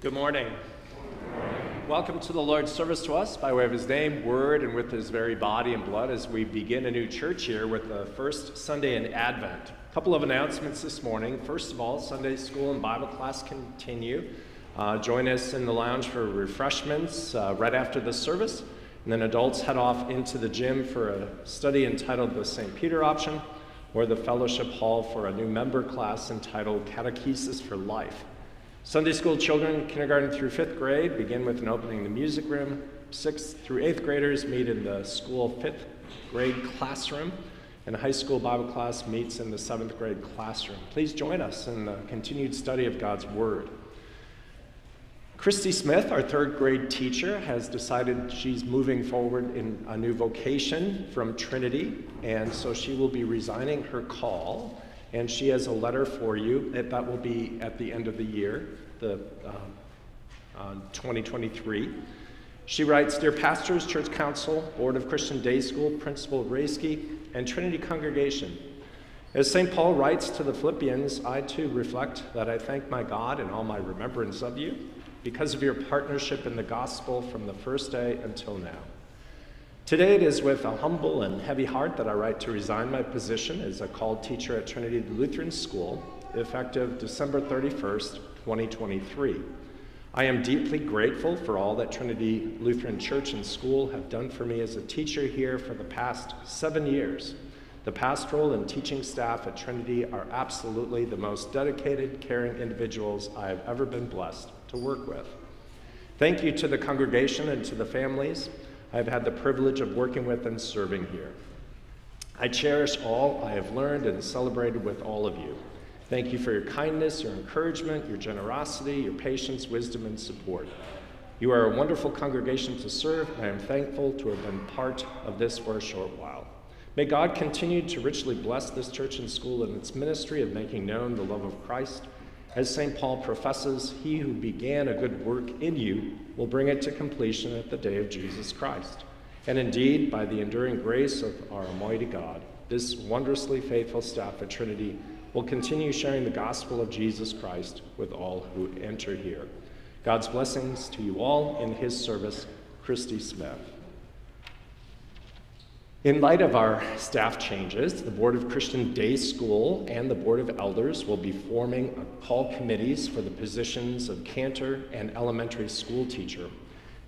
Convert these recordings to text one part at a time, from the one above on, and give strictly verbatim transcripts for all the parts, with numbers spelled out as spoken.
Good morning. Good morning. Welcome to the Lord's service to us by way of his name, word, and with his very body and blood as we begin a new church here with the first Sunday in Advent. A couple of announcements this morning. First of all, Sunday school and Bible class continue. Uh, join us in the lounge for refreshments uh, right after the service, and then adults head off into the gym for a study entitled The Saint Peter Option, or the fellowship hall for a new member class entitled Catechesis for Life. Sunday school children, kindergarten through fifth grade, begin with an opening in the music room. Sixth through eighth graders meet in the school fifth grade classroom, and high school Bible class meets in the seventh grade classroom. Please join us in the continued study of God's Word. Christy Smith, our third grade teacher, has decided she's moving forward in a new vocation from Trinity, and so she will be resigning her call. And she has a letter for you that will be at the end of the year, the um, uh, twenty twenty-three. She writes, "Dear Pastors, Church Council, Board of Christian Day School, Principal Rayski, and Trinity Congregation. As Saint Paul writes to the Philippians, I too reflect that I thank my God in all my remembrance of you because of your partnership in the gospel from the first day until now. Today it is with a humble and heavy heart that I write to resign my position as a called teacher at Trinity Lutheran School, effective December thirty-first, twenty twenty-three. I am deeply grateful for all that Trinity Lutheran Church and School have done for me as a teacher here for the past seven years. The pastoral and teaching staff at Trinity are absolutely the most dedicated, caring individuals I have ever been blessed to work with. Thank you to the congregation and to the families I've had the privilege of working with and serving here. I cherish all I have learned and celebrated with all of you. Thank you for your kindness, your encouragement, your generosity, your patience, wisdom, and support. You are a wonderful congregation to serve, and I am thankful to have been part of this for a short while. May God continue to richly bless this church and school in its ministry of making known the love of Christ. As Saint Paul professes, he who began a good work in you will bring it to completion at the day of Jesus Christ. And indeed, by the enduring grace of our Almighty God, this wondrously faithful staff at Trinity will continue sharing the gospel of Jesus Christ with all who enter here. God's blessings to you all in his service, Christy Smith." In light of our staff changes, the Board of Christian Day School and the Board of Elders will be forming call committees for the positions of cantor and elementary school teacher.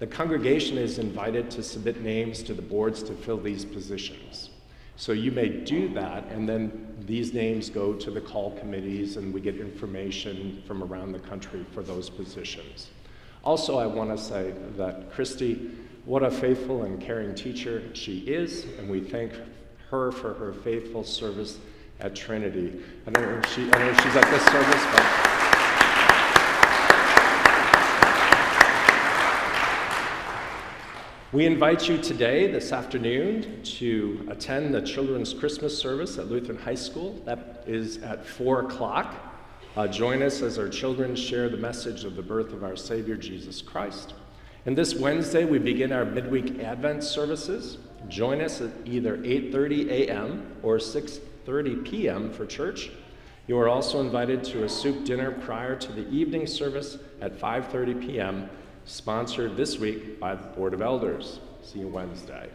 The congregation is invited to submit names to the boards to fill these positions. So you may do that, and then these names go to the call committees, and we get information from around the country for those positions. Also, I want to say that Christy, what a faithful and caring teacher she is, and we thank her for her faithful service at Trinity. I don't know if, she, I don't know if she's at this service, but we invite you today, this afternoon, to attend the Children's Christmas Service at Lutheran High School. That is at four o'clock. Uh, join us as our children share the message of the birth of our Savior, Jesus Christ. And this Wednesday, we begin our midweek Advent services. Join us at either eight thirty a m or six thirty p m for church. You are also invited to a soup dinner prior to the evening service at five thirty p m, sponsored this week by the Board of Elders. See you Wednesday.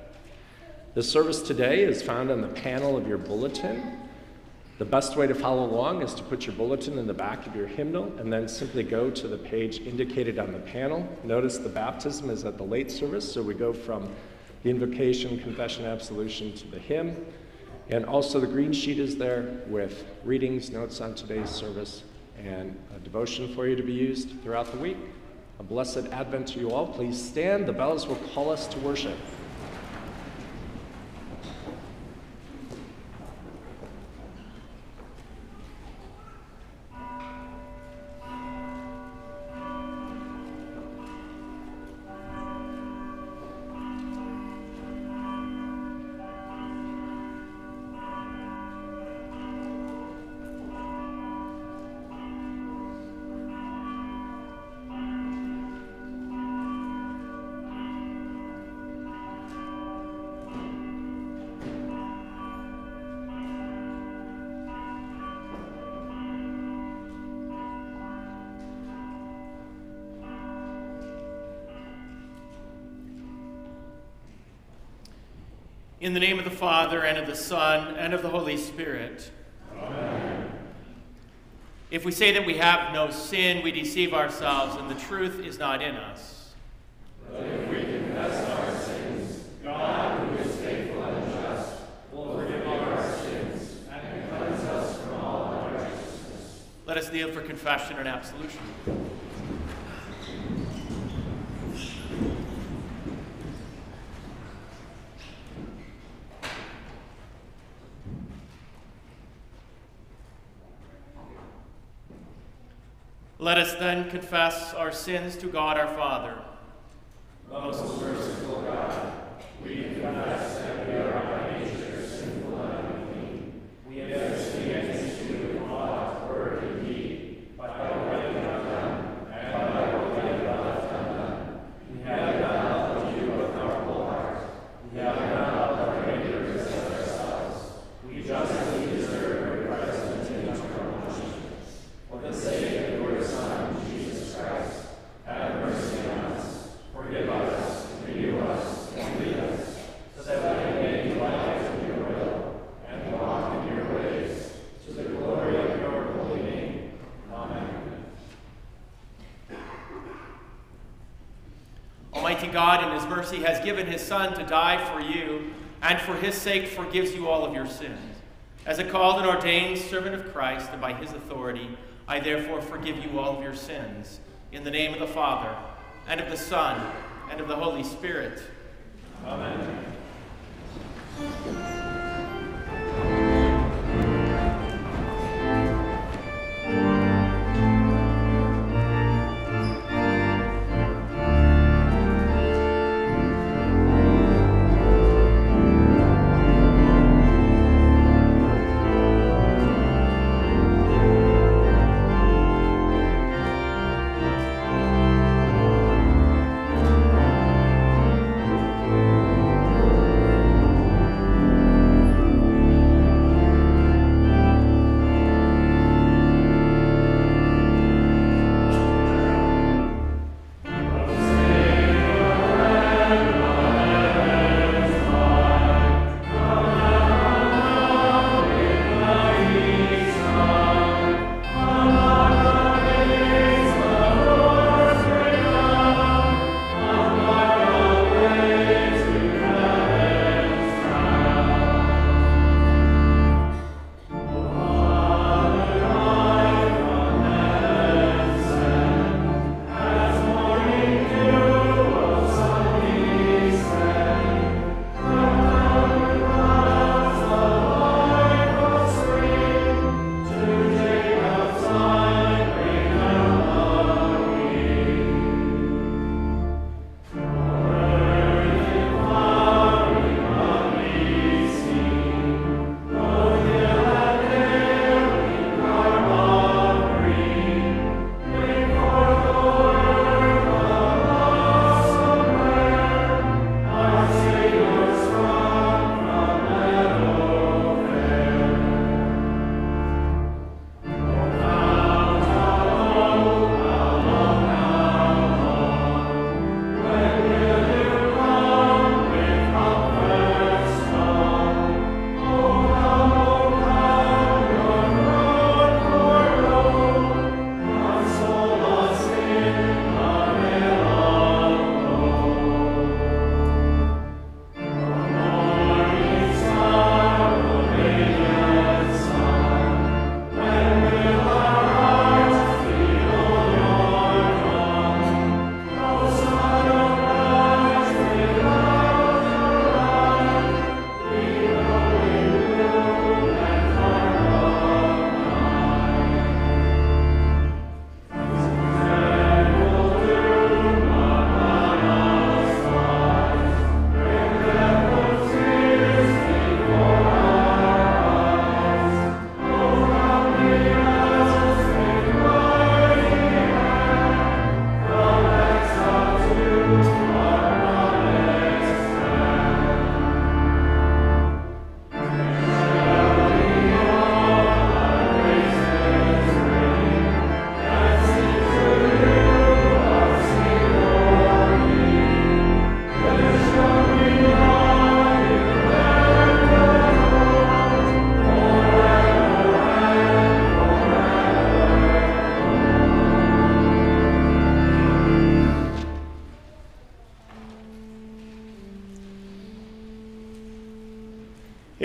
The service today is found on the panel of your bulletin. The best way to follow along is to put your bulletin in the back of your hymnal and then simply go to the page indicated on the panel. Notice the baptism is at the late service, so we go from the invocation, confession, absolution to the hymn. And also the green sheet is there with readings, notes on today's service, and a devotion for you to be used throughout the week. A blessed Advent to you all. Please stand. The bells will call us to worship. In the name of the Father, and of the Son, and of the Holy Spirit. Amen. If we say that we have no sin, we deceive ourselves, and the truth is not in us. But if we confess our sins, God, who is faithful and just, will forgive our sins and cleanse us from all unrighteousness. Let us kneel for confession and absolution. Let us then confess our sins to God our Father. Most merciful God, we confess that we are by nature sinful and unclean. We have sinned against you in thought, word, and deed, by what we have done, and by what we have left undone. We have not loved you with our whole heart. We have not loved our neighbors as ourselves. We justly deserve your presence and eternal punishment. For the sake of your Son, Jesus Christ, have mercy on us, forgive us, renew us, and lead us, so that we may delight in your will and walk in your ways, to the glory of your holy name. Amen. Almighty God, in his mercy, has given his Son to die for you, and for his sake forgives you all of your sins. As a called and ordained servant of Christ, and by his authority, I therefore forgive you all of your sins, in the name of the Father, and of the Son, and of the Holy Spirit. Amen.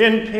In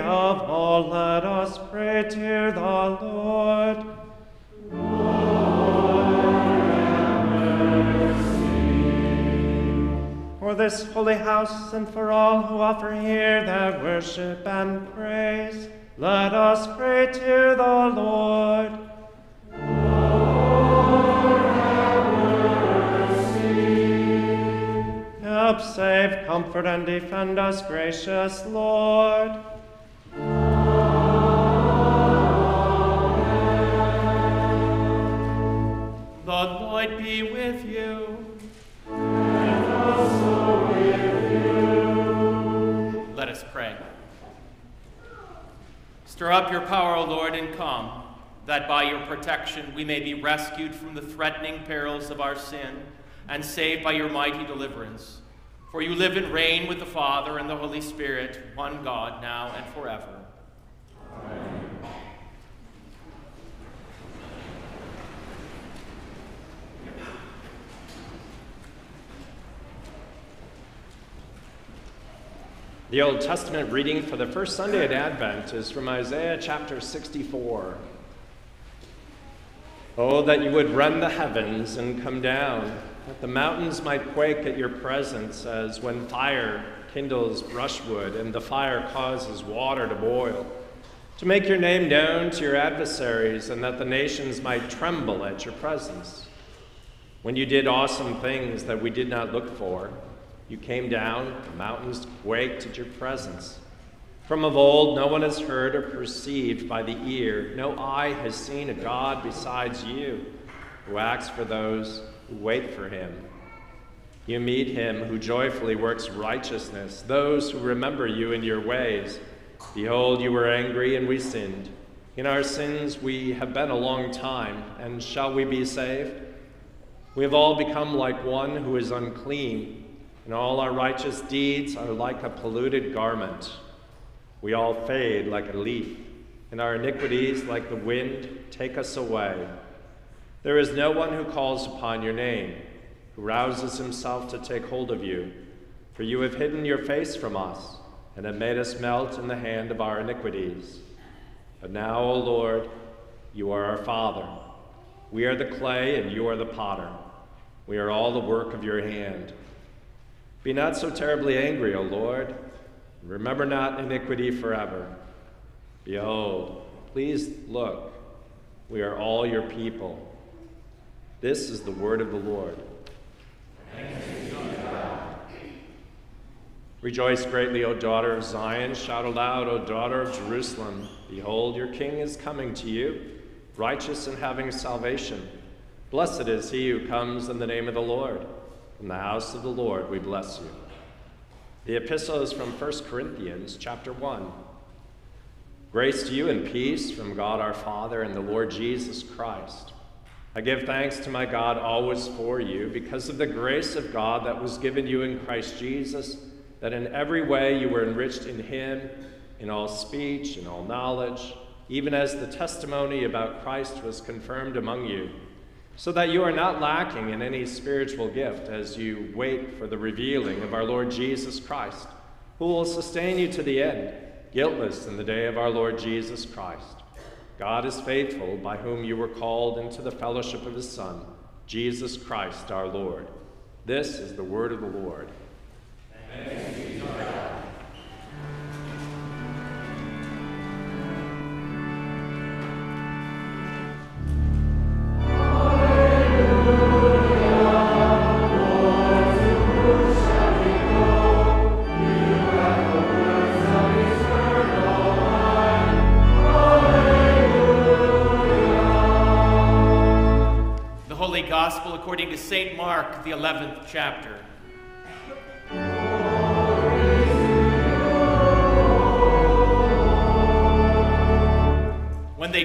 of all, let us pray to the Lord. Lord, have mercy. For this holy house and for all who offer here their worship and praise, let us pray to the Lord. Help, save, comfort, and defend us, gracious Lord. Amen. The Lord be with you. And also with you. Let us pray. Stir up your power, O Lord, and come, that by your protection we may be rescued from the threatening perils of our sin, and saved by your mighty deliverance. For you live and reign with the Father and the Holy Spirit, one God, now and forever. Amen. The Old Testament reading for the first Sunday at Advent is from Isaiah chapter sixty-four. Oh, that you would rend the heavens and come down, that the mountains might quake at your presence, as when fire kindles brushwood and the fire causes water to boil, to make your name known to your adversaries, and that the nations might tremble at your presence. When you did awesome things that we did not look for, you came down, the mountains quaked at your presence. From of old no one has heard or perceived by the ear, no eye has seen a God besides you, who acts for those wait for him. You meet him who joyfully works righteousness, those who remember you in your ways. Behold, you were angry and we sinned. In our sins we have been a long time, and shall we be saved? We have all become like one who is unclean, and all our righteous deeds are like a polluted garment. We all fade like a leaf, and our iniquities, like the wind, take us away. There is no one who calls upon your name, who rouses himself to take hold of you. For you have hidden your face from us, and have made us melt in the hand of our iniquities. But now, O Lord, you are our Father. We are the clay, and you are the potter. We are all the work of your hand. Be not so terribly angry, O Lord. Remember not iniquity forever. Behold, please look, we are all your people. This is the word of the Lord. Thanks be to God. Rejoice greatly, O daughter of Zion. Shout aloud, O daughter of Jerusalem. Behold, your king is coming to you, righteous and having salvation. Blessed is he who comes in the name of the Lord. From the house of the Lord we bless you. The epistle is from First Corinthians chapter one. Grace to you and peace from God our Father and the Lord Jesus Christ. I give thanks to my God always for you, because of the grace of God that was given you in Christ Jesus, that in every way you were enriched in him, in all speech, in all knowledge, even as the testimony about Christ was confirmed among you, so that you are not lacking in any spiritual gift as you wait for the revealing of our Lord Jesus Christ, who will sustain you to the end, guiltless in the day of our Lord Jesus Christ. God is faithful, by whom you were called into the fellowship of his Son, Jesus Christ our Lord. This is the word of the Lord. Thanks be to God. According to Saint Mark, the eleventh chapter. Glory to you, O When they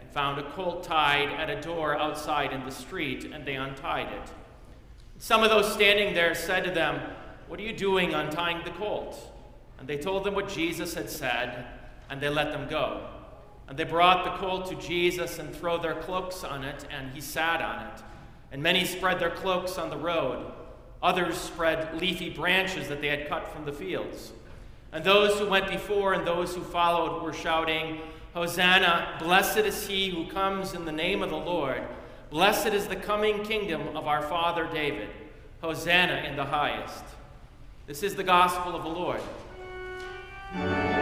and found a colt tied at a door outside in the street, and they untied it. Some of those standing there said to them, "What are you doing untying the colt?" And they told them what Jesus had said, and they let them go. And they brought the colt to Jesus and threw their cloaks on it, and he sat on it. And many spread their cloaks on the road. Others spread leafy branches that they had cut from the fields. And those who went before and those who followed were shouting, "Hosanna, blessed is he who comes in the name of the Lord. Blessed is the coming kingdom of our father David. Hosanna in the highest." This is the gospel of the Lord. Yeah.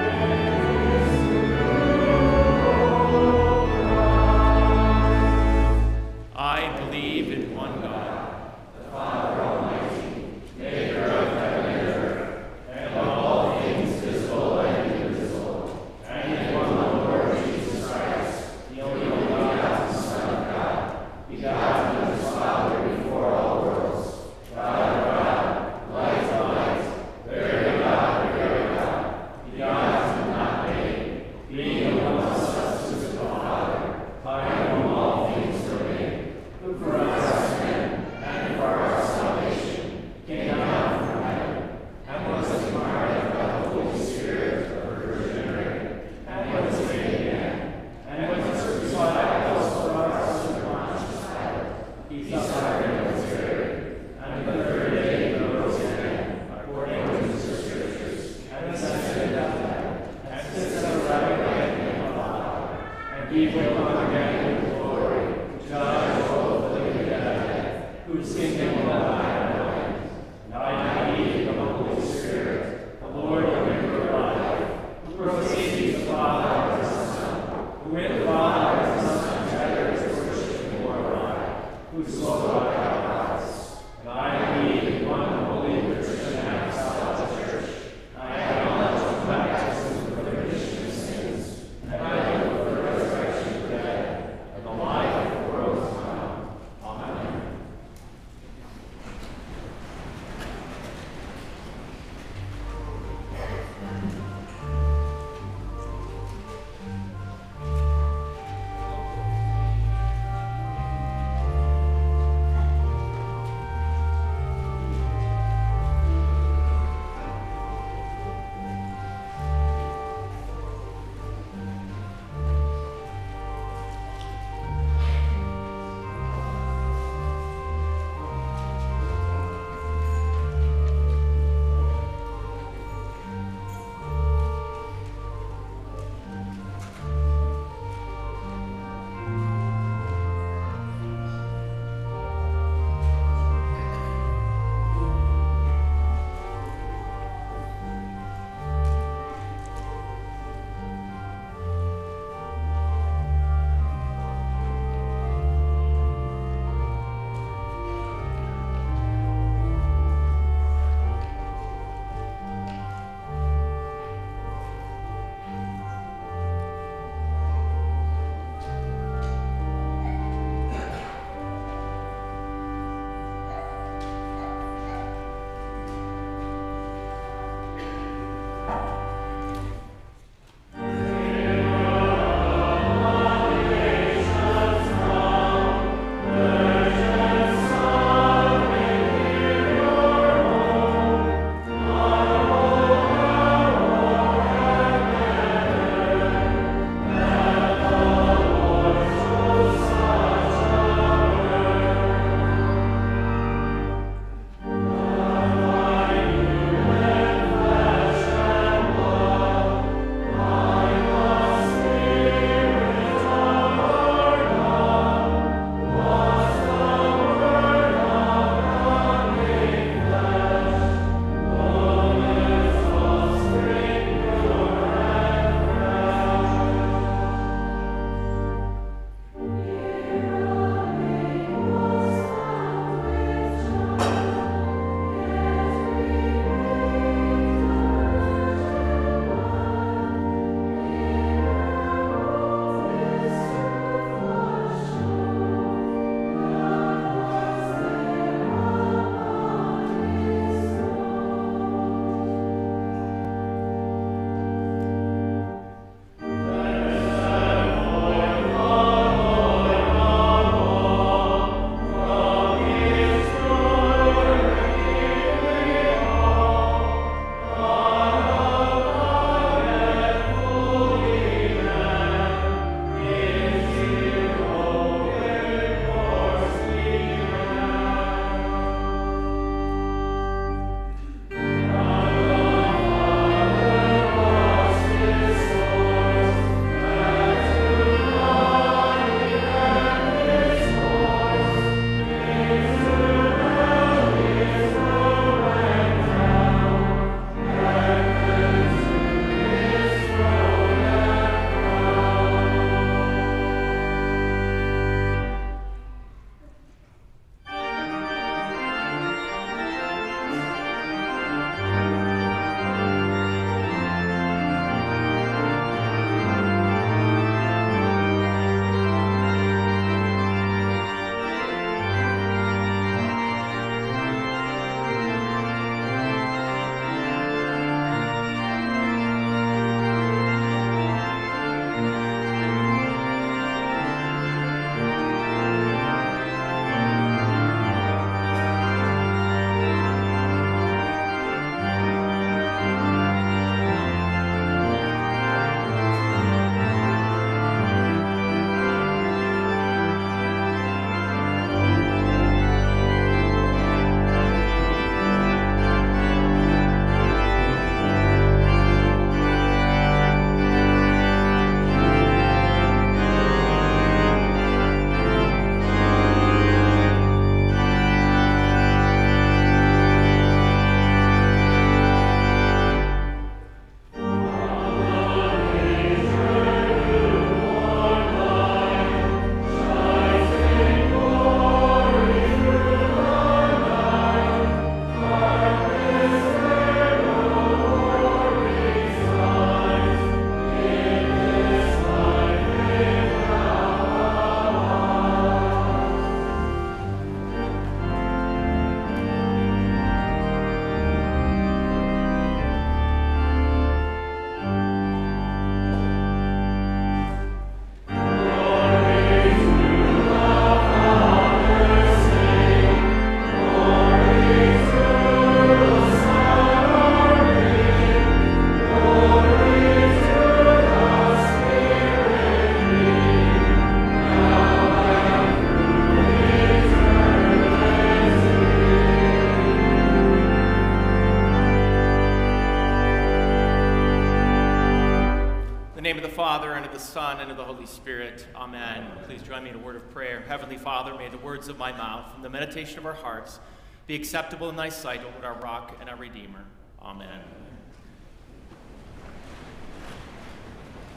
Father, and of the Son, and of the Holy Spirit. Amen. Please join me in a word of prayer. Heavenly Father, may the words of my mouth and the meditation of our hearts be acceptable in thy sight, O Lord, our rock and our Redeemer. Amen.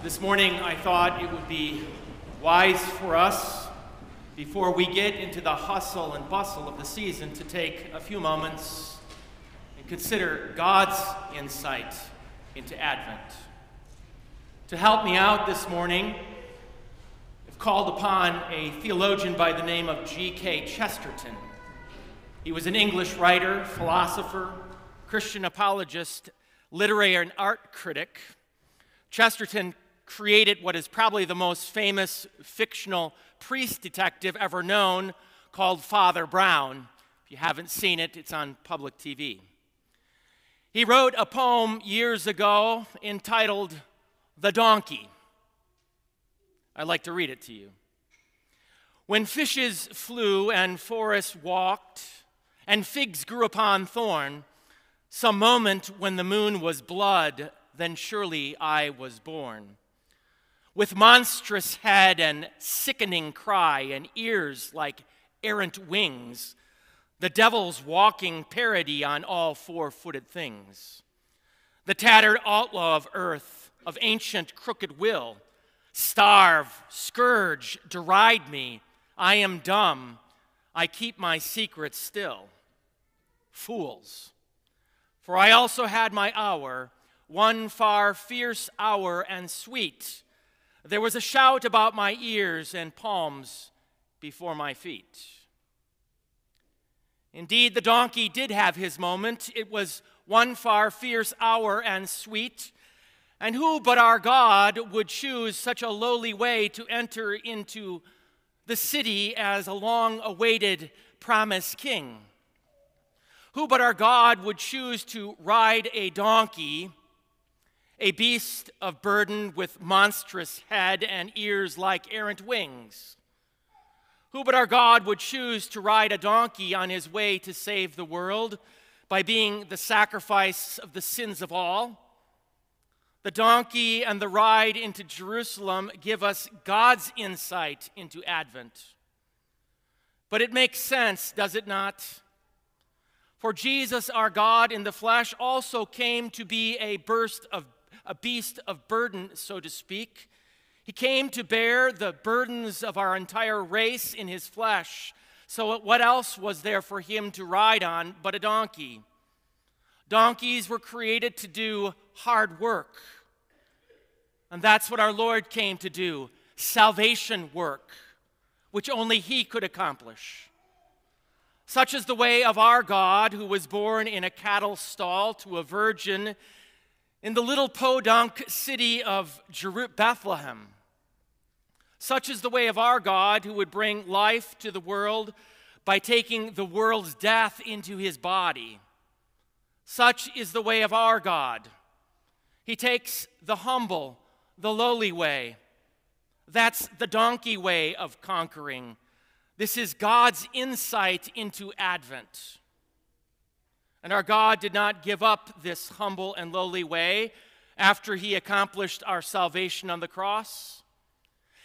This morning, I thought it would be wise for us, before we get into the hustle and bustle of the season, to take a few moments and consider God's insight into Advent. To help me out this morning, I've called upon a theologian by the name of G K Chesterton. He was an English writer, philosopher, Christian apologist, literary and art critic. Chesterton created what is probably the most famous fictional priest detective ever known, called Father Brown. If you haven't seen it, it's on public T V. He wrote a poem years ago entitled The Donkey. I'd like to read it to you. When fishes flew and forests walked, and figs grew upon thorn, some moment when the moon was blood, then surely I was born. With monstrous head and sickening cry and ears like errant wings, the devil's walking parody on all four-footed things. The tattered outlaw of earth, of ancient crooked will, starve, scourge, deride me. I am dumb. I keep my secret still. Fools. For I also had my hour, one far fierce hour and sweet. There was a shout about my ears and palms before my feet. Indeed, the donkey did have his moment. It was one far fierce hour and sweet. And who but our God would choose such a lowly way to enter into the city as a long-awaited promised king? Who but our God would choose to ride a donkey, a beast of burden with monstrous head and ears like errant wings? Who but our God would choose to ride a donkey on his way to save the world by being the sacrifice of the sins of all? The donkey and the ride into Jerusalem give us God's insight into Advent. But it makes sense, does it not? For Jesus, our God in the flesh, also came to be a burst of a beast of burden, so to speak. He came to bear the burdens of our entire race in his flesh. So what else was there for him to ride on but a donkey? Donkeys were created to do hard work. And that's what our Lord came to do, salvation work, which only he could accomplish. Such is the way of our God, who was born in a cattle stall to a virgin in the little podunk city of Bethlehem. Such is the way of our God, who would bring life to the world by taking the world's death into his body. Such is the way of our God. He takes the humble, the lowly way. That's the donkey way of conquering. This is God's insight into Advent. And our God did not give up this humble and lowly way after he accomplished our salvation on the cross.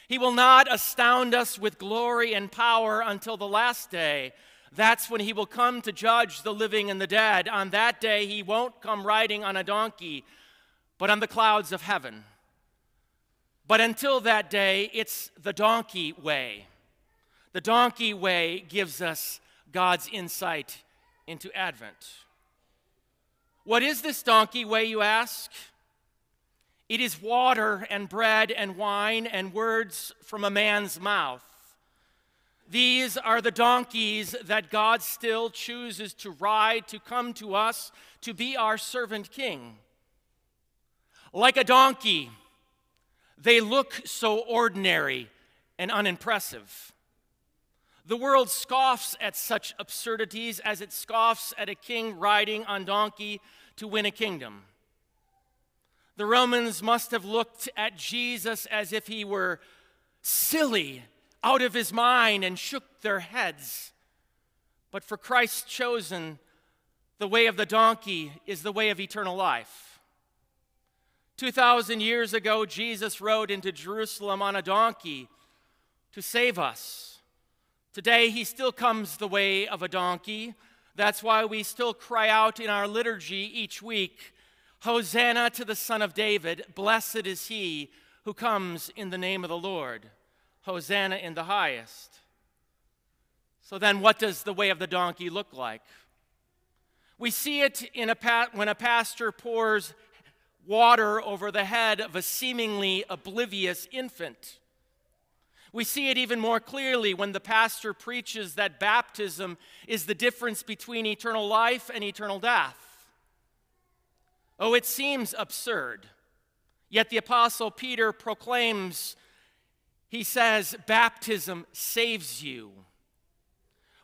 He will not astound us with glory and power until the last day. That's when he will come to judge the living and the dead. On that day, he won't come riding on a donkey, but on the clouds of heaven. But until that day, it's the donkey way. The donkey way gives us God's insight into Advent. What is this donkey way, you ask? It is water and bread and wine and words from a man's mouth. These are the donkeys that God still chooses to ride to come to us to be our servant king. Like a donkey, they look so ordinary and unimpressive. The world scoffs at such absurdities as it scoffs at a king riding on donkey to win a kingdom. The Romans must have looked at Jesus as if he were silly, out of his mind, and shook their heads. But for Christ's chosen, the way of the donkey is the way of eternal life. two thousand years ago, Jesus rode into Jerusalem on a donkey to save us. Today, he still comes the way of a donkey. That's why we still cry out in our liturgy each week, Hosanna to the Son of David, blessed is he who comes in the name of the Lord. Hosanna in the highest. So then what does the way of the donkey look like? We see it in a pa- when a pastor pours water over the head of a seemingly oblivious infant. We see it even more clearly when the pastor preaches that baptism is the difference between eternal life and eternal death. Oh, it seems absurd. Yet the Apostle Peter proclaims, he says, baptism saves you.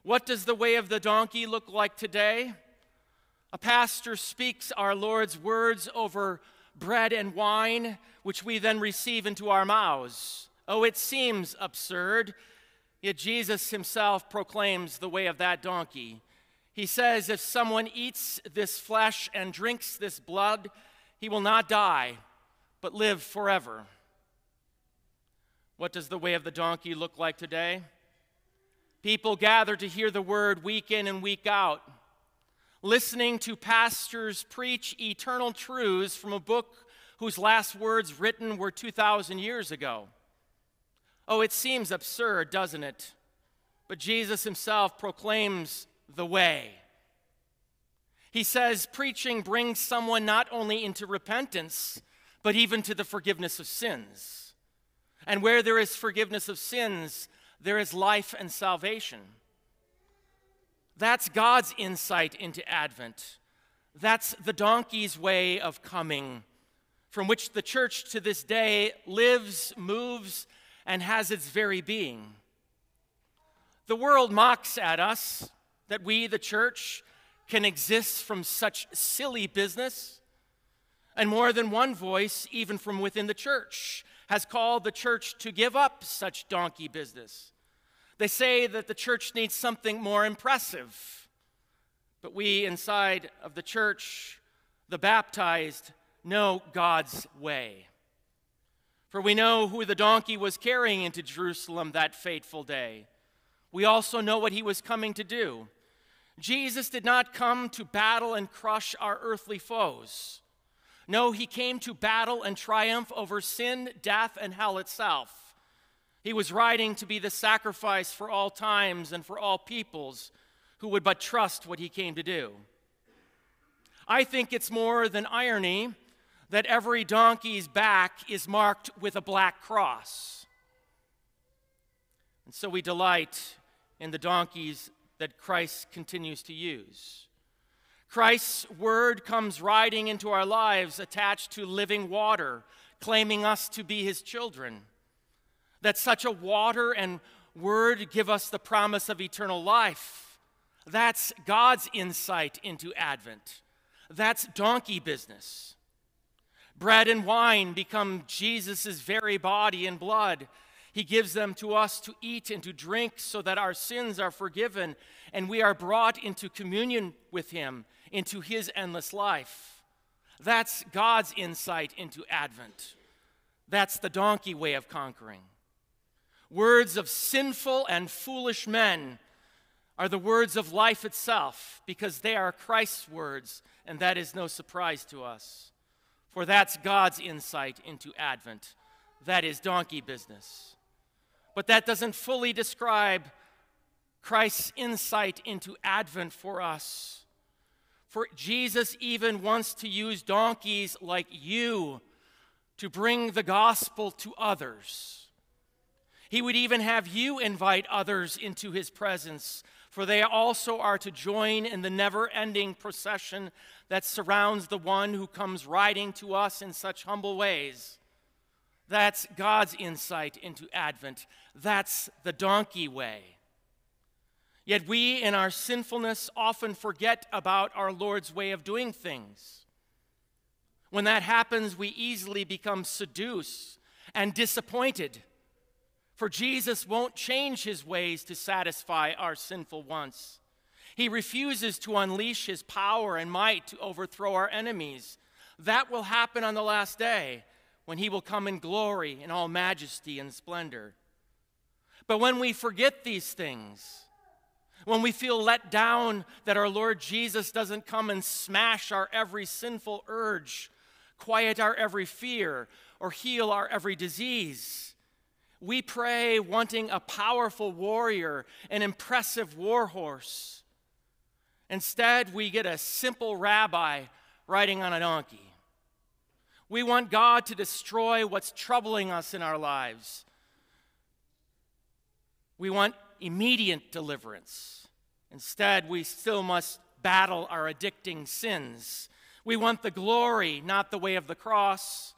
What does the way of the donkey look like today? A pastor speaks our Lord's words over bread and wine, which we then receive into our mouths. Oh, it seems absurd, yet Jesus himself proclaims the way of that donkey. He says, if someone eats this flesh and drinks this blood, he will not die, but live forever. What does the way of the donkey look like today? People gather to hear the word week in and week out, listening to pastors preach eternal truths from a book whose last words written were two thousand years ago. Oh, it seems absurd, doesn't it? But Jesus himself proclaims the way. He says preaching brings someone not only into repentance, but even to the forgiveness of sins. And where there is forgiveness of sins, there is life and salvation. That's God's insight into Advent. That's the donkey's way of coming, from which the church to this day lives, moves, and has its very being. The world mocks at us that we, the church, can exist from such silly business. And more than one voice, even from within the church, has called the church to give up such donkey business. They say that the church needs something more impressive. But we, inside of the church, the baptized, know God's way. For we know who the donkey was carrying into Jerusalem that fateful day. We also know what he was coming to do. Jesus did not come to battle and crush our earthly foes. No, he came to battle and triumph over sin, death, and hell itself. He was riding to be the sacrifice for all times and for all peoples who would but trust what he came to do. I think it's more than irony that every donkey's back is marked with a black cross. And so we delight in the donkeys that Christ continues to use. Christ's word comes riding into our lives attached to living water, claiming us to be his children. That such a water and word give us the promise of eternal life. That's God's insight into Advent. That's donkey business. Bread and wine become Jesus' very body and blood. He gives them to us to eat and to drink so that our sins are forgiven and we are brought into communion with him, into his endless life. That's God's insight into Advent. That's the donkey way of conquering. Words of sinful and foolish men are the words of life itself because they are Christ's words, and that is no surprise to us. For that's God's insight into Advent. That is donkey business. But that doesn't fully describe Christ's insight into Advent for us. For Jesus even wants to use donkeys like you to bring the gospel to others. He would even have you invite others into his presence, for they also are to join in the never-ending procession that surrounds the one who comes riding to us in such humble ways. That's God's insight into Advent. That's the donkey way. Yet we, in our sinfulness, often forget about our Lord's way of doing things. When that happens, we easily become seduced and disappointed, for Jesus won't change his ways to satisfy our sinful wants. He refuses to unleash his power and might to overthrow our enemies, That will happen on the last day, when he will come in glory in all majesty and splendor. But when we forget these things, when we feel let down that our Lord Jesus doesn't come and smash our every sinful urge, quiet our every fear, or heal our every disease, we pray wanting a powerful warrior, an impressive war horse. Instead, we get a simple rabbi riding on a donkey. We want God to destroy what's troubling us in our lives. We want immediate deliverance. Instead, we still must battle our addicting sins. We want the glory, not the way of the cross,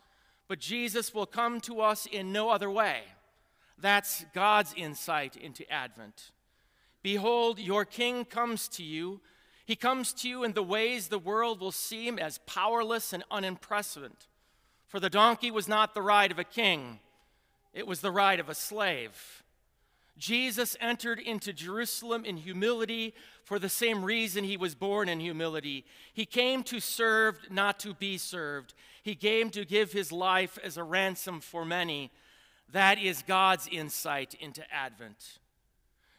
but Jesus will come to us in no other way. That's God's insight into Advent. Behold, your King comes to you. He comes to you in the ways the world will seem as powerless and unimpressive. For the donkey was not the ride of a king, it was the ride of a slave. Jesus entered into Jerusalem in humility for the same reason he was born in humility. He came to serve, not to be served. He came to give his life as a ransom for many. That is God's insight into Advent.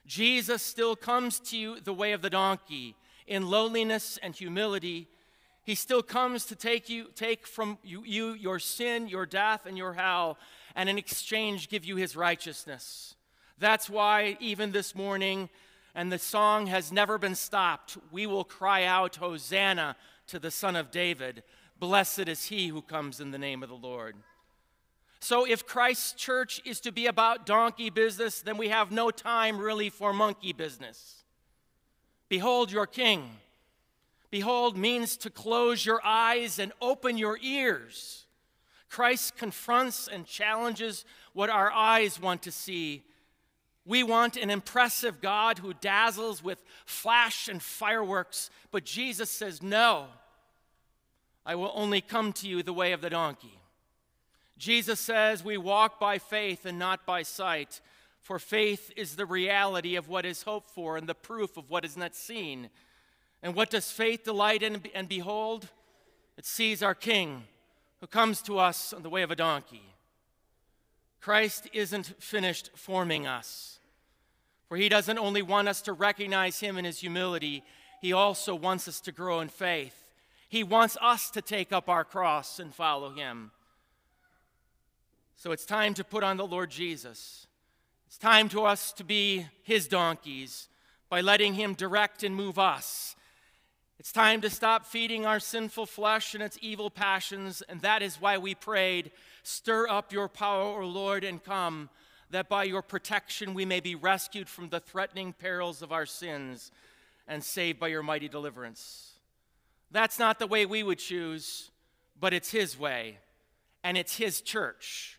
Jesus still comes to you the way of the donkey in loneliness and humility. He still comes to take you, take from you, you your sin, your death, and your hell, and in exchange give you his righteousness. That's why even this morning, and the song has never been stopped, we will cry out, Hosanna to the Son of David. Blessed is he who comes in the name of the Lord. So if Christ's church is to be about donkey business, then we have no time really for monkey business. Behold your King. Behold means to close your eyes and open your ears. Christ confronts and challenges what our eyes want to see. We want an impressive God who dazzles with flash and fireworks, but Jesus says, no, I will only come to you the way of the donkey. Jesus says we walk by faith and not by sight, for faith is the reality of what is hoped for and the proof of what is not seen. And what does faith delight in and behold? It sees our King who comes to us on the way of a donkey. Christ isn't finished forming us. For he doesn't only want us to recognize him in his humility, he also wants us to grow in faith. He wants us to take up our cross and follow him. So it's time to put on the Lord Jesus. It's time for us to be his donkeys by letting him direct and move us. It's time to stop feeding our sinful flesh and its evil passions, and that is why we prayed, stir up your power, O Lord, and come, that by your protection we may be rescued from the threatening perils of our sins and saved by your mighty deliverance. That's not the way we would choose, but it's his way, and it's his church.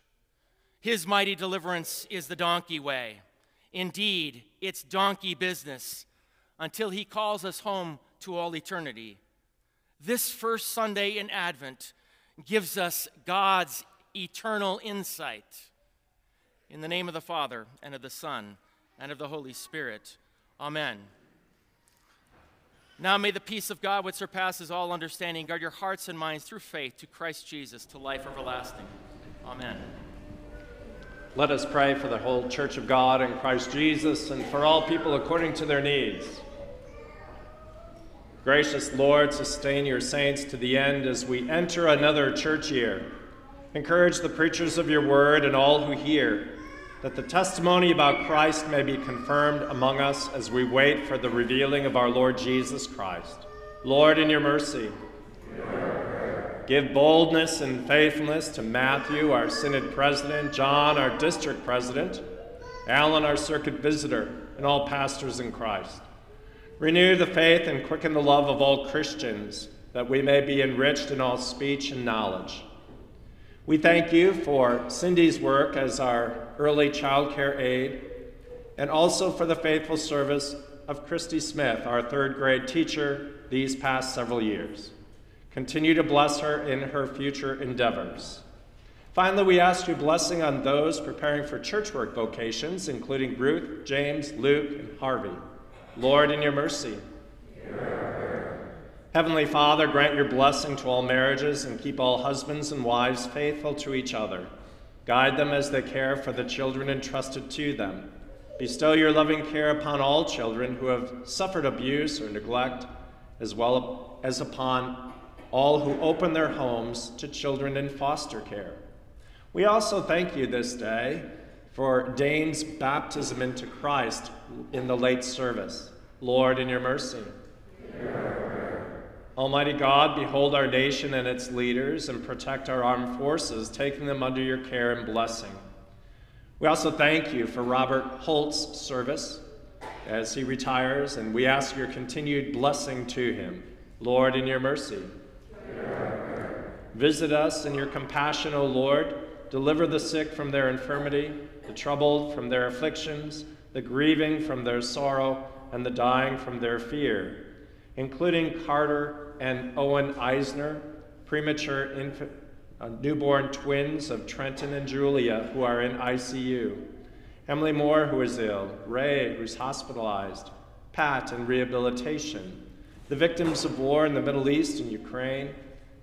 His mighty deliverance is the donkey way. Indeed, it's donkey business until he calls us home to all eternity. This first Sunday in Advent gives us God's eternal insight. In the name of the Father, and of the Son, and of the Holy Spirit. Amen. Now may the peace of God, which surpasses all understanding, guard your hearts and minds through faith to Christ Jesus, to life everlasting. Amen. Let us pray for the whole Church of God and Christ Jesus, and for all people according to their needs. Gracious Lord, sustain your saints to the end as we enter another church year. Encourage the preachers of your word and all who hear, that the testimony about Christ may be confirmed among us as we wait for the revealing of our Lord Jesus Christ. Lord, in your mercy, give boldness and faithfulness to Matthew, our synod president, John, our district president, Alan, our circuit visitor, and all pastors in Christ. Renew the faith and quicken the love of all Christians, that we may be enriched in all speech and knowledge. We thank you for Cindy's work as our early child care aide, and also for the faithful service of Christy Smith, our third grade teacher, these past several years. Continue to bless her in her future endeavors. Finally, we ask your blessing on those preparing for church work vocations, including Ruth, James, Luke, and Harvey. Lord, in your mercy. Heavenly Father, grant your blessing to all marriages and keep all husbands and wives faithful to each other. Guide them as they care for the children entrusted to them. Bestow your loving care upon all children who have suffered abuse or neglect, as well as upon all who open their homes to children in foster care. We also thank you this day for Dane's baptism into Christ in the late service. Lord, in your mercy. Almighty God, behold our nation and its leaders, and protect our armed forces, taking them under your care and blessing. We also thank you for Robert Holt's service as he retires, and we ask your continued blessing to him. Lord, in your mercy. Visit us in your compassion, O Lord. Deliver the sick from their infirmity, the troubled from their afflictions, the grieving from their sorrow, and the dying from their fear, including Carter and Owen Eisner, premature infant, uh, newborn twins of Trenton and Julia, who are in I C U, Emily Moore, who is ill, Ray, who's hospitalized, Pat in rehabilitation, the victims of war in the Middle East and Ukraine,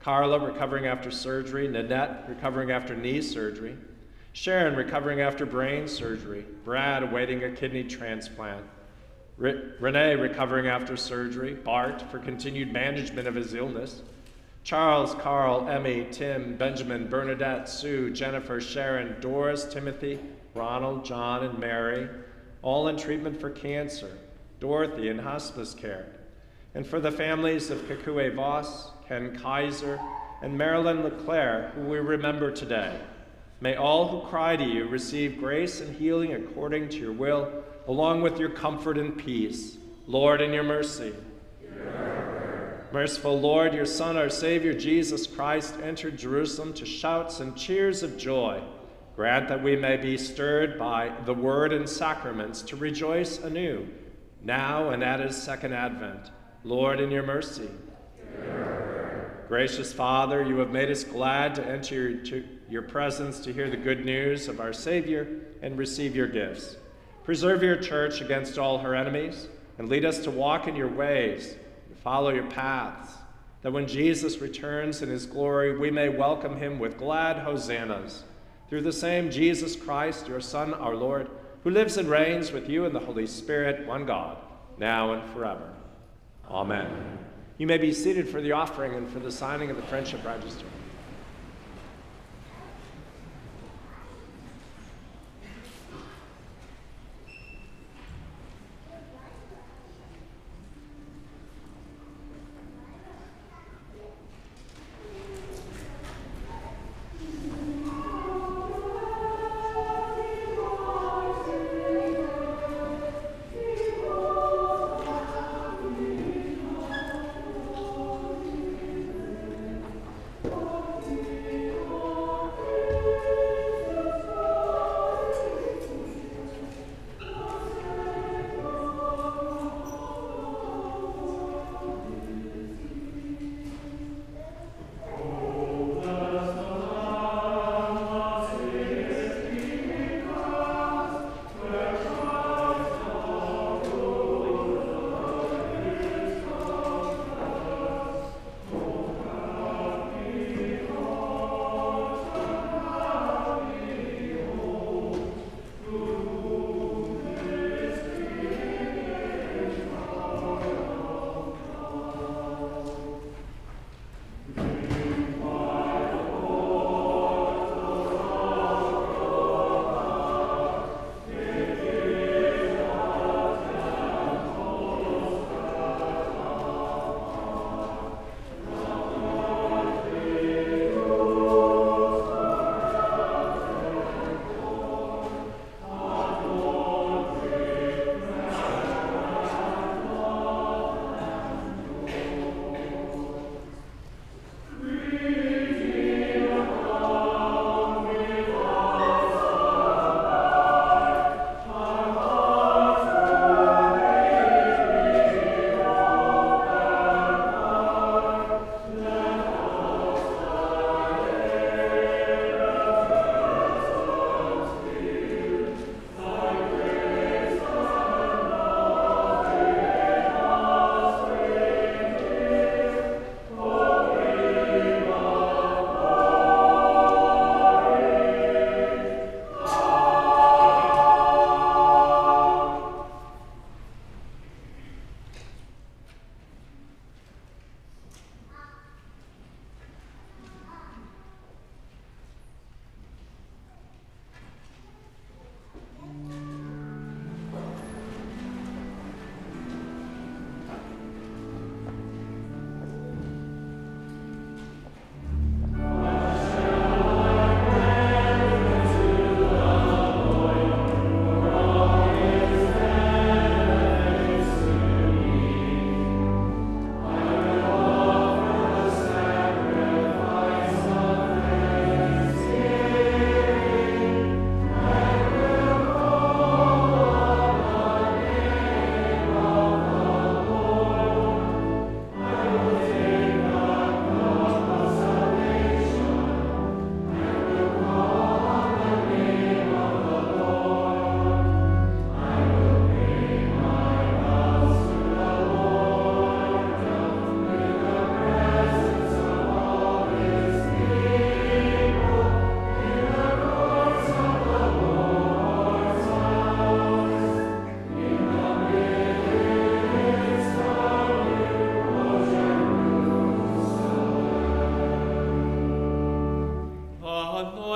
Carla, recovering after surgery, Nanette, recovering after knee surgery, Sharon, recovering after brain surgery, Brad, awaiting a kidney transplant, Renee, recovering after surgery, Bart, for continued management of his illness, Charles, Carl, Emmy, Tim, Benjamin, Bernadette, Sue, Jennifer, Sharon, Doris, Timothy, Ronald, John, and Mary, all in treatment for cancer, Dorothy in hospice care, and for the families of Kikue Voss, Ken Kaiser, and Marilyn LeClaire, who we remember today. May all who cry to you receive grace and healing according to your will, along with your comfort and peace. Lord, in your mercy. Merciful Lord, your Son, our Savior, Jesus Christ, entered Jerusalem to shouts and cheers of joy. Grant that we may be stirred by the word and sacraments to rejoice anew, now and at his second advent. Lord, in your mercy. Gracious Father, you have made us glad to enter your, your presence to hear the good news of our Savior and receive your gifts. Preserve your church against all her enemies, and lead us to walk in your ways and follow your paths, that when Jesus returns in his glory, we may welcome him with glad hosannas. Through the same Jesus Christ, your Son, our Lord, who lives and reigns with you in the Holy Spirit, one God, now and forever. Amen. You may be seated for the offering and for the signing of the Friendship Register. Oh.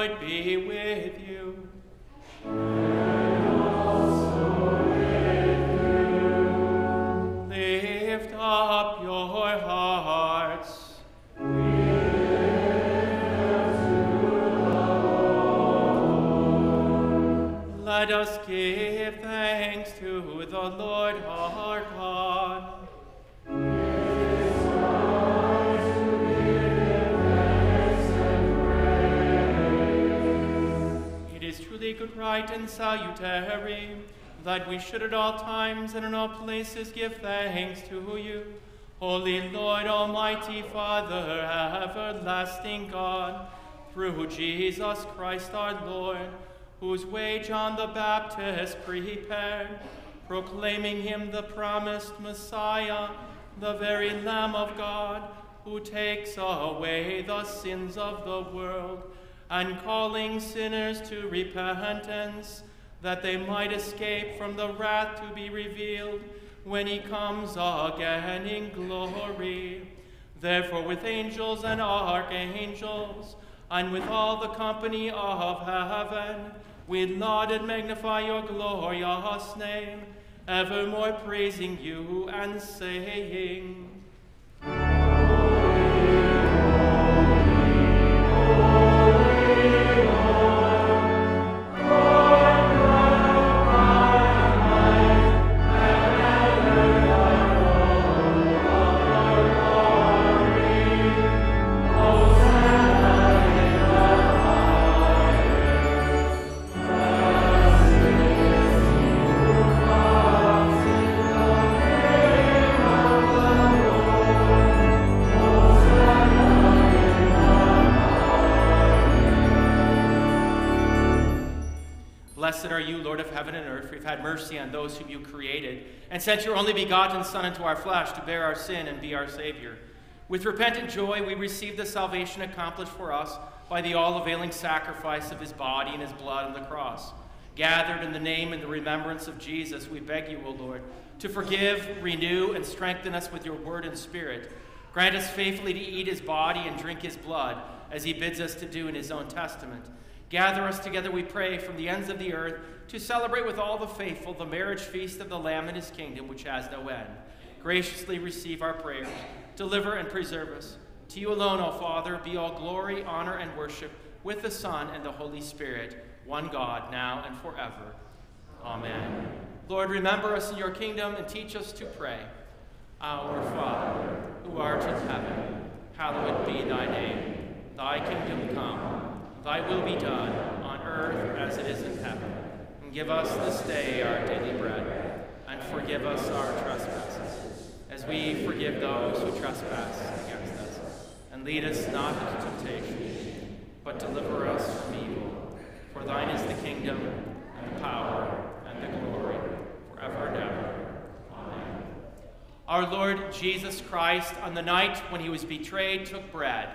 Lord be with you. And also with you. Lift up your hearts. We lift them to the Lord. Let us give thanks to the Lord our God. Good right and salutary, that we should at all times and in all places give thanks to you, Holy Lord, Almighty Father, everlasting God, through Jesus Christ our Lord, whose way John the Baptist prepared, proclaiming him the promised Messiah, the very Lamb of God, who takes away the sins of the world, and calling sinners to repentance, that they might escape from the wrath to be revealed when he comes again in glory. Therefore with angels and archangels, and with all the company of heaven, we laud and magnify your glorious name, evermore praising you and saying, Blessed are you, Lord of heaven and earth, for you've had mercy on those whom you created, and sent your only begotten Son into our flesh to bear our sin and be our Savior. With repentant joy we receive the salvation accomplished for us by the all-availing sacrifice of his body and his blood on the cross. Gathered in the name and the remembrance of Jesus, we beg you, O Lord, to forgive, renew, and strengthen us with your word and spirit. Grant us faithfully to eat his body and drink his blood, as he bids us to do in his own testament. Gather us together, we pray, from the ends of the earth to celebrate with all the faithful the marriage feast of the Lamb and his kingdom, which has no end. Graciously receive our prayers. Deliver and preserve us. To you alone, O Father, be all glory, honor, and worship with the Son and the Holy Spirit, one God, now and forever. Amen. Lord, remember us in your kingdom and teach us to pray. Our Father, who art in heaven, hallowed be thy name. Thy kingdom come. Thy will be done on earth as it is in heaven. And give us this day our daily bread, and forgive us our trespasses, as we forgive those who trespass against us. And lead us not into temptation, but deliver us from evil. For thine is the kingdom, and the power, and the glory, forever and ever. Amen. Our Lord Jesus Christ, on the night when he was betrayed, took bread.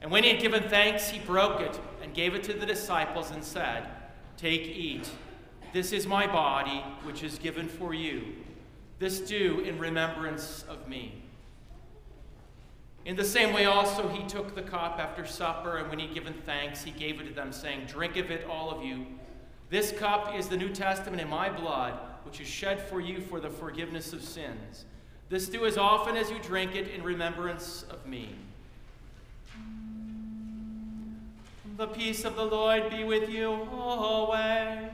And when he had given thanks, he broke it and gave it to the disciples and said, "Take, eat. This is my body, which is given for you. This do in remembrance of me." In the same way also he took the cup after supper, and when he had given thanks, he gave it to them, saying, "Drink of it, all of you. This cup is the New Testament in my blood, which is shed for you for the forgiveness of sins. This do as often as you drink it in remembrance of me." The peace of the Lord be with you always.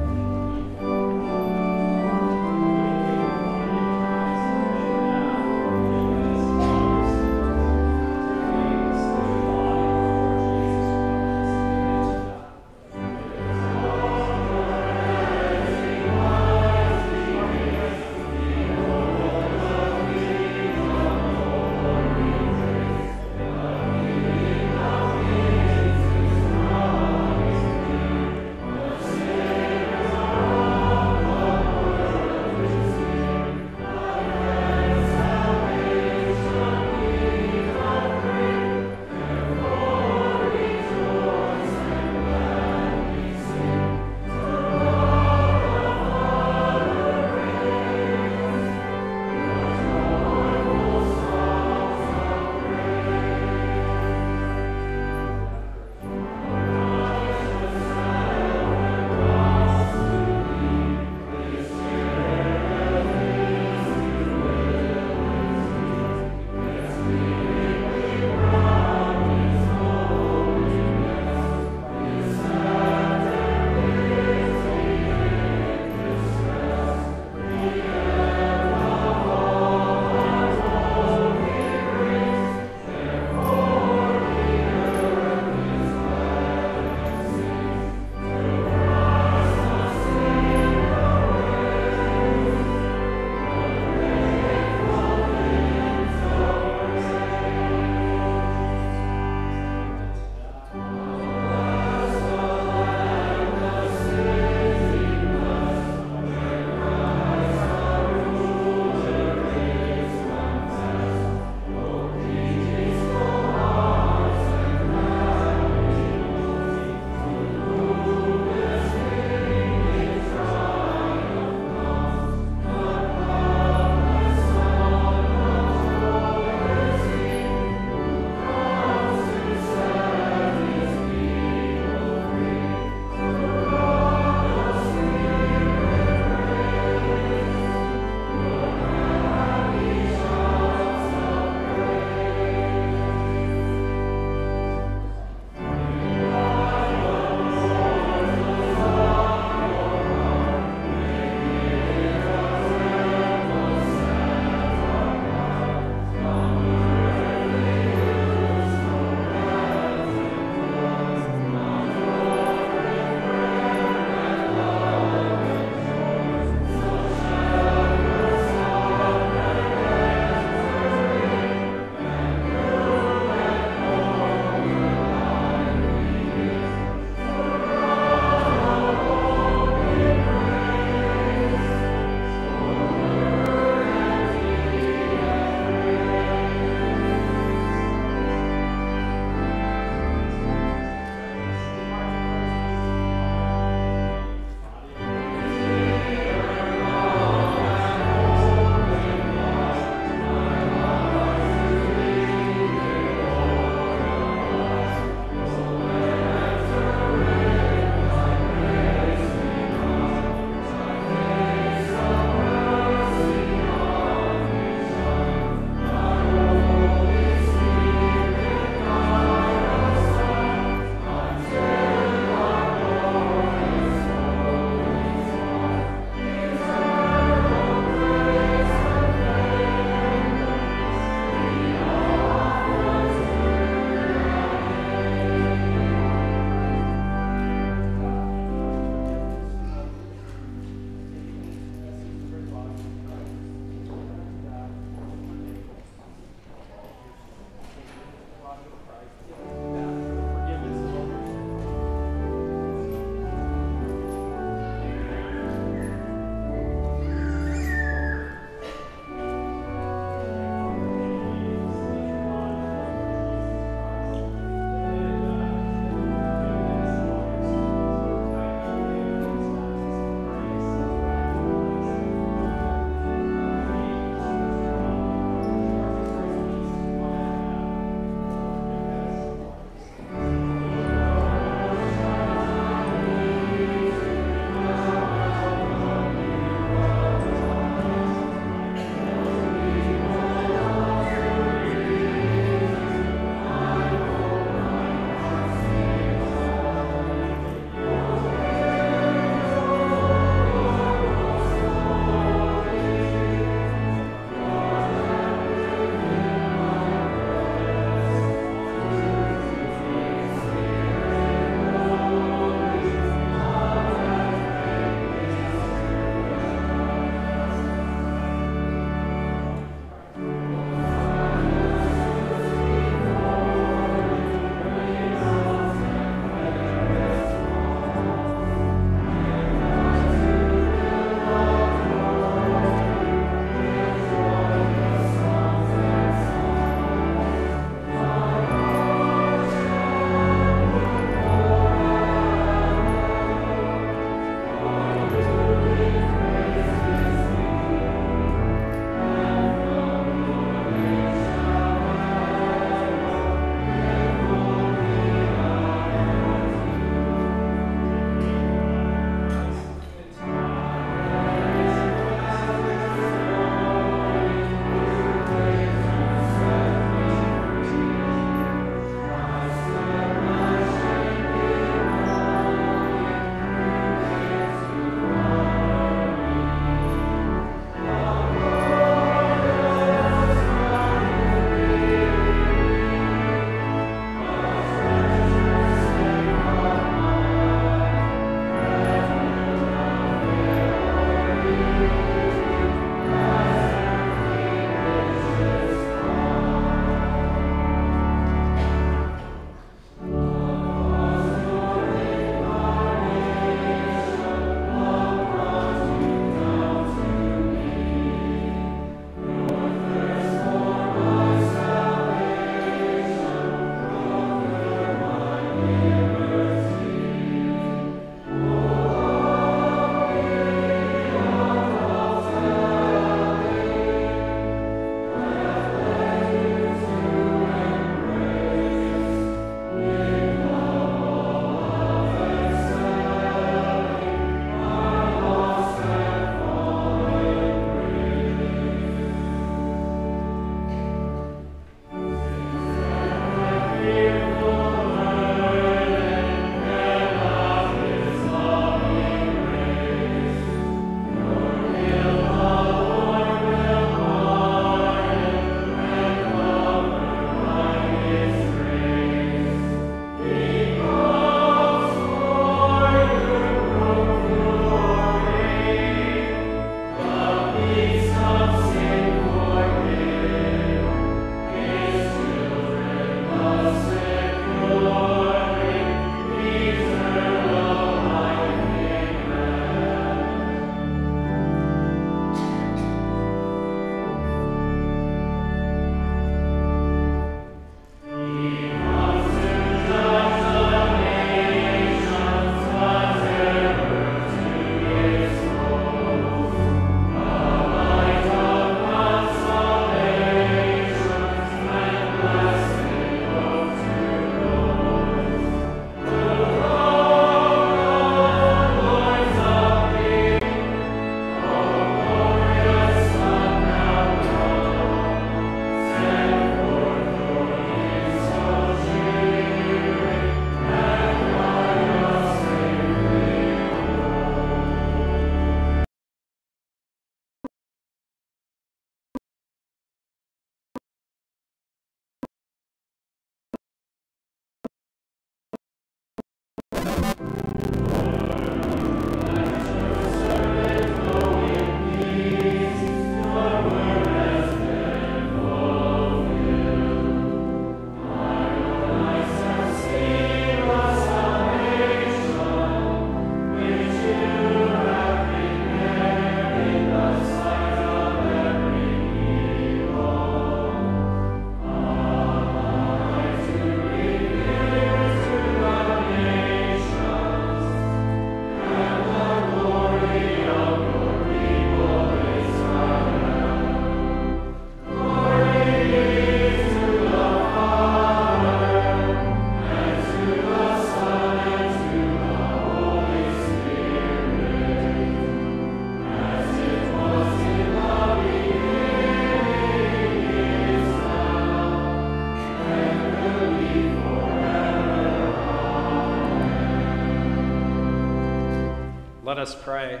Let us pray.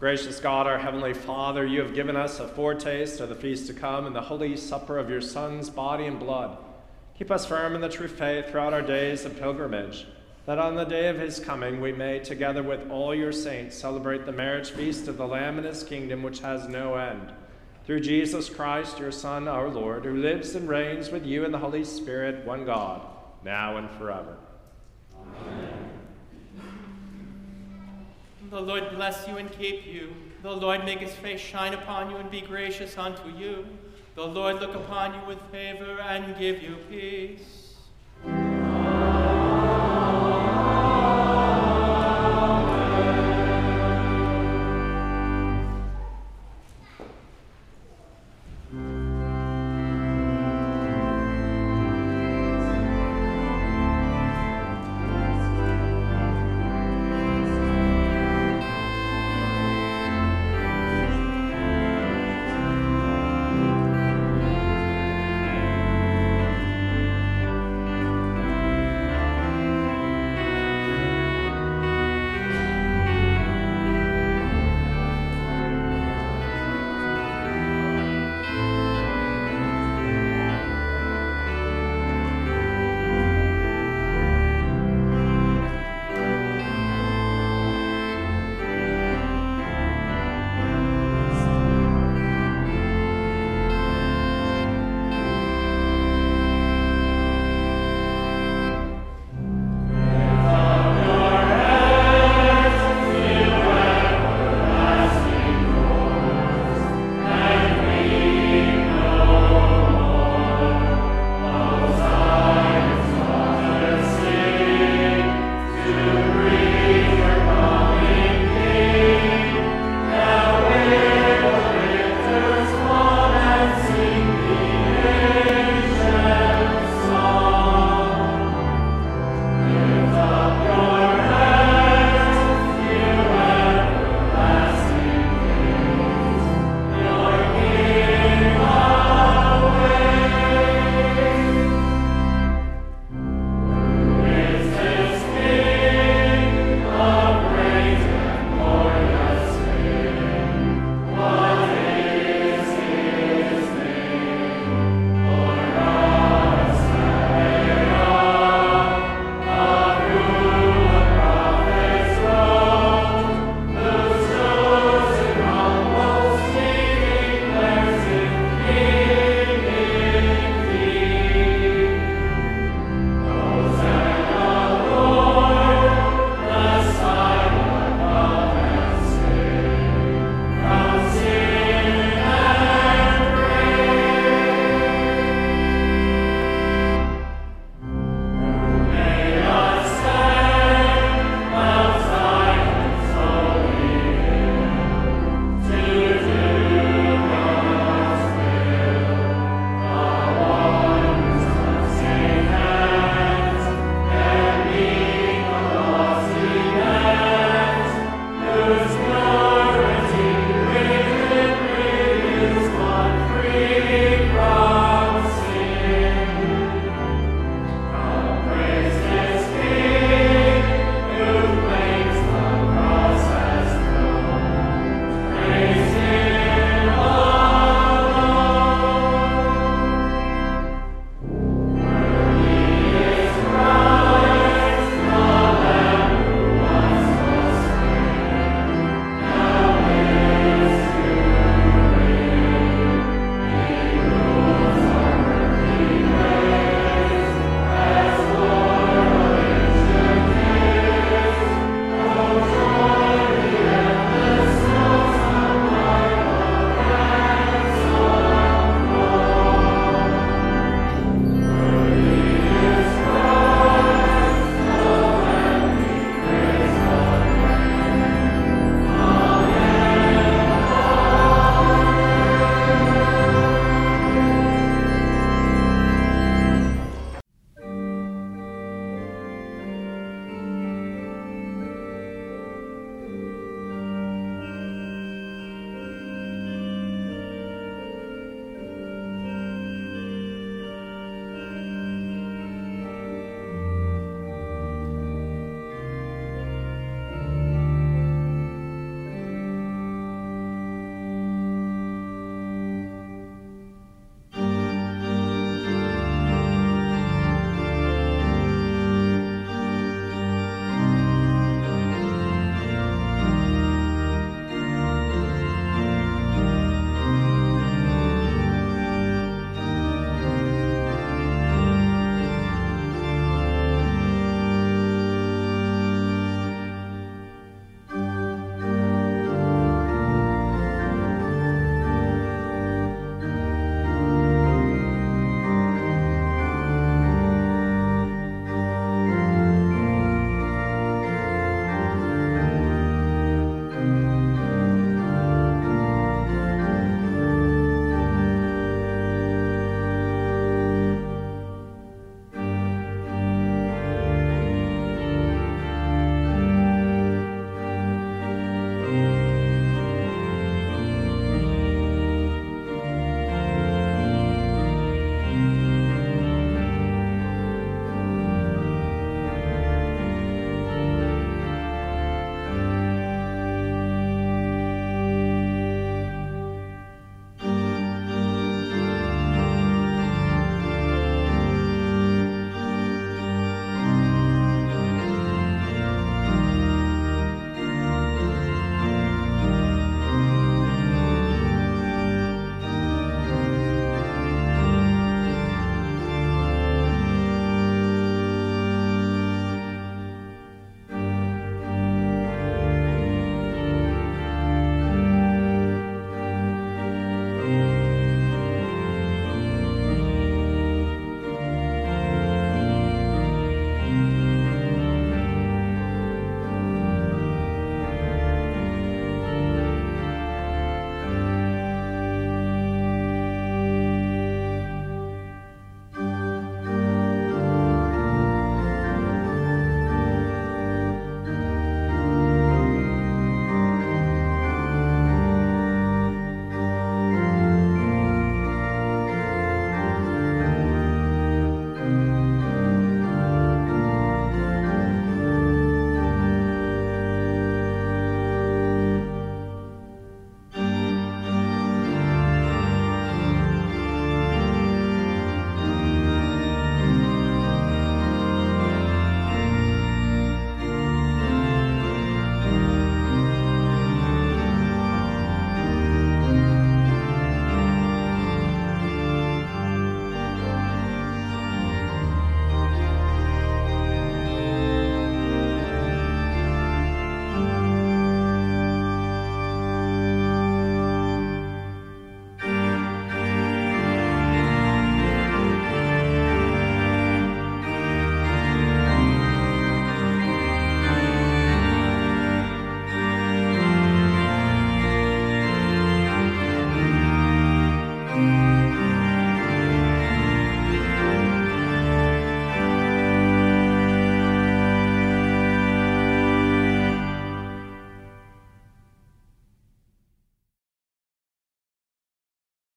Gracious God, our Heavenly Father, you have given us a foretaste of the feast to come and the holy supper of your Son's body and blood. Keep us firm in the true faith throughout our days of pilgrimage, that on the day of his coming we may, together with all your saints, celebrate the marriage feast of the Lamb and his kingdom, which has no end. Through Jesus Christ, your Son, our Lord, who lives and reigns with you in the Holy Spirit, one God, now and forever. Amen. The Lord bless you and keep you. The Lord make his face shine upon you and be gracious unto you. The Lord look upon you with favor and give you peace.